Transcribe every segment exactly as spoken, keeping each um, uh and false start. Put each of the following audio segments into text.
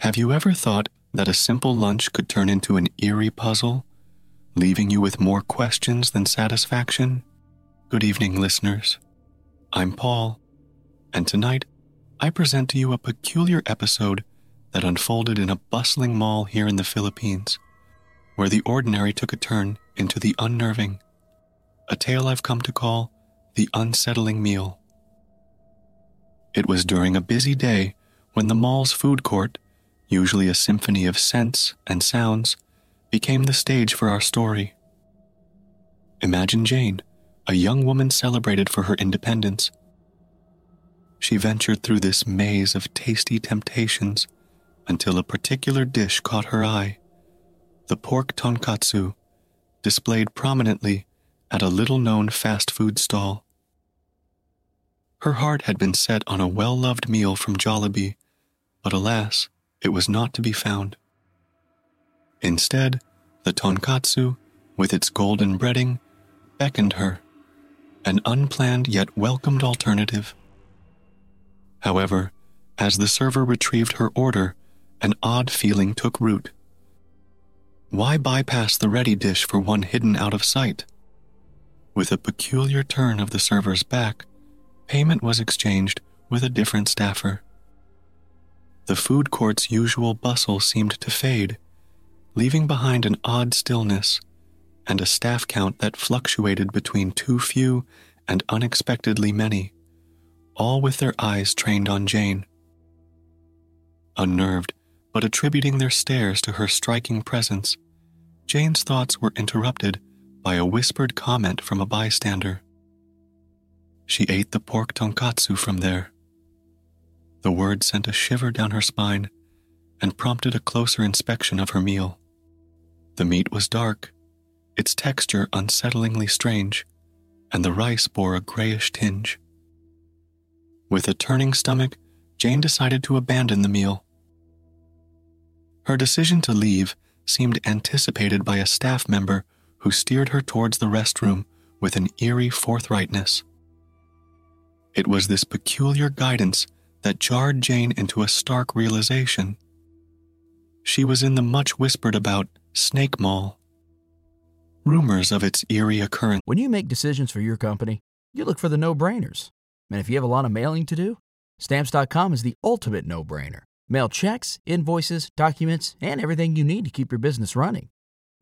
Have you ever thought that a simple lunch could turn into an eerie puzzle, leaving you with more questions than satisfaction? Good evening, listeners. I'm Paul, and tonight I present to you a peculiar episode that unfolded in a bustling mall here in the Philippines, where the ordinary took a turn into the unnerving, a tale I've come to call the unsettling meal. It was during a busy day when the mall's food court, usually a symphony of scents and sounds, became the stage for our story. Imagine Jane, a young woman celebrated for her independence. She ventured through this maze of tasty temptations until a particular dish caught her eye, the pork tonkatsu, displayed prominently at a little-known fast food stall. Her heart had been set on a well-loved meal from Jollibee, but alas, it was not to be found. Instead, the tonkatsu, with its golden breading, beckoned her, an unplanned yet welcomed alternative. However, as the server retrieved her order, an odd feeling took root. Why bypass the ready dish for one hidden out of sight? With a peculiar turn of the server's back, payment was exchanged with a different staffer. The food court's usual bustle seemed to fade, leaving behind an odd stillness and a staff count that fluctuated between too few and unexpectedly many, all with their eyes trained on Jane. Unnerved, but attributing their stares to her striking presence, Jane's thoughts were interrupted by a whispered comment from a bystander. She ate the pork tonkatsu from there. The word sent a shiver down her spine and prompted a closer inspection of her meal. The meat was dark, its texture unsettlingly strange, and the rice bore a grayish tinge. With a turning stomach, Jane decided to abandon the meal. Her decision to leave seemed anticipated by a staff member who steered her towards the restroom with an eerie forthrightness. It was this peculiar guidance that jarred Jane into a stark realization. She was in the much whispered about Snake Mall. Rumors of its eerie occurrence. When you make decisions for your company, you look for the no-brainers. And if you have a lot of mailing to do, Stamps dot com is the ultimate no-brainer. Mail checks, invoices, documents, and everything you need to keep your business running.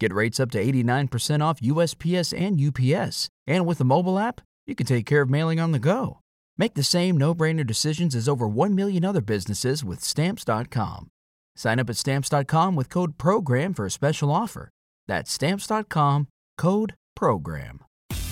Get rates up to eighty-nine percent off U S P S and U P S. And with the mobile app, you can take care of mailing on the go. Make the same no-brainer decisions as over one million other businesses with Stamps dot com. Sign up at Stamps dot com with code PROGRAM for a special offer. That's Stamps dot com, code PROGRAM.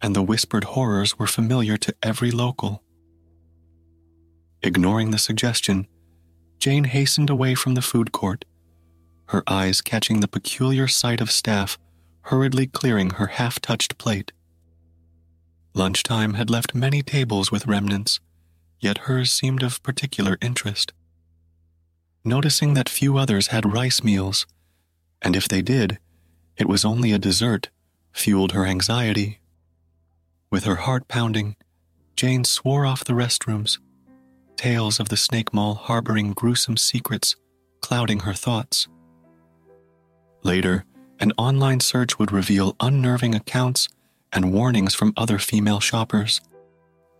And the whispered horrors were familiar to every local. Ignoring the suggestion, Jane hastened away from the food court, her eyes catching the peculiar sight of staff hurriedly clearing her half-touched plate. Lunchtime had left many tables with remnants, yet hers seemed of particular interest. Noticing that few others had rice meals, and if they did, it was only a dessert, fueled her anxiety. With her heart pounding, Jane swore off the restrooms, tales of the Snake Mall harboring gruesome secrets clouding her thoughts. Later, an online search would reveal unnerving accounts and warnings from other female shoppers,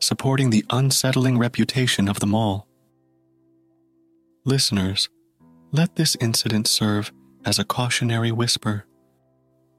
supporting the unsettling reputation of the mall. Listeners, let this incident serve as a cautionary whisper.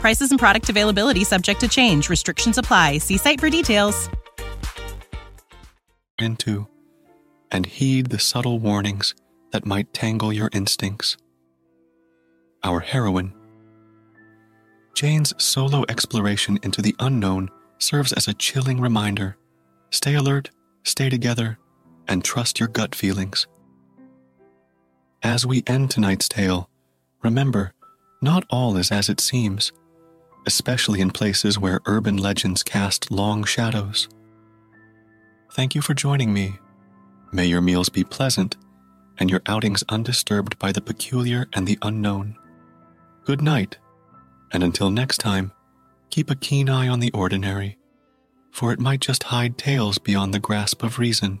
Prices and product availability subject to change. Restrictions apply. See site for details. Into and heed the subtle warnings that might tangle your instincts. Our heroine, Jane's solo exploration into the unknown, serves as a chilling reminder. Stay alert, stay together, and trust your gut feelings. As we end tonight's tale, remember, not all is as it seems, especially in places where urban legends cast long shadows. Thank you for joining me. May your meals be pleasant and your outings undisturbed by the peculiar and the unknown. Good night, and until next time, keep a keen eye on the ordinary, for it might just hide tales beyond the grasp of reason.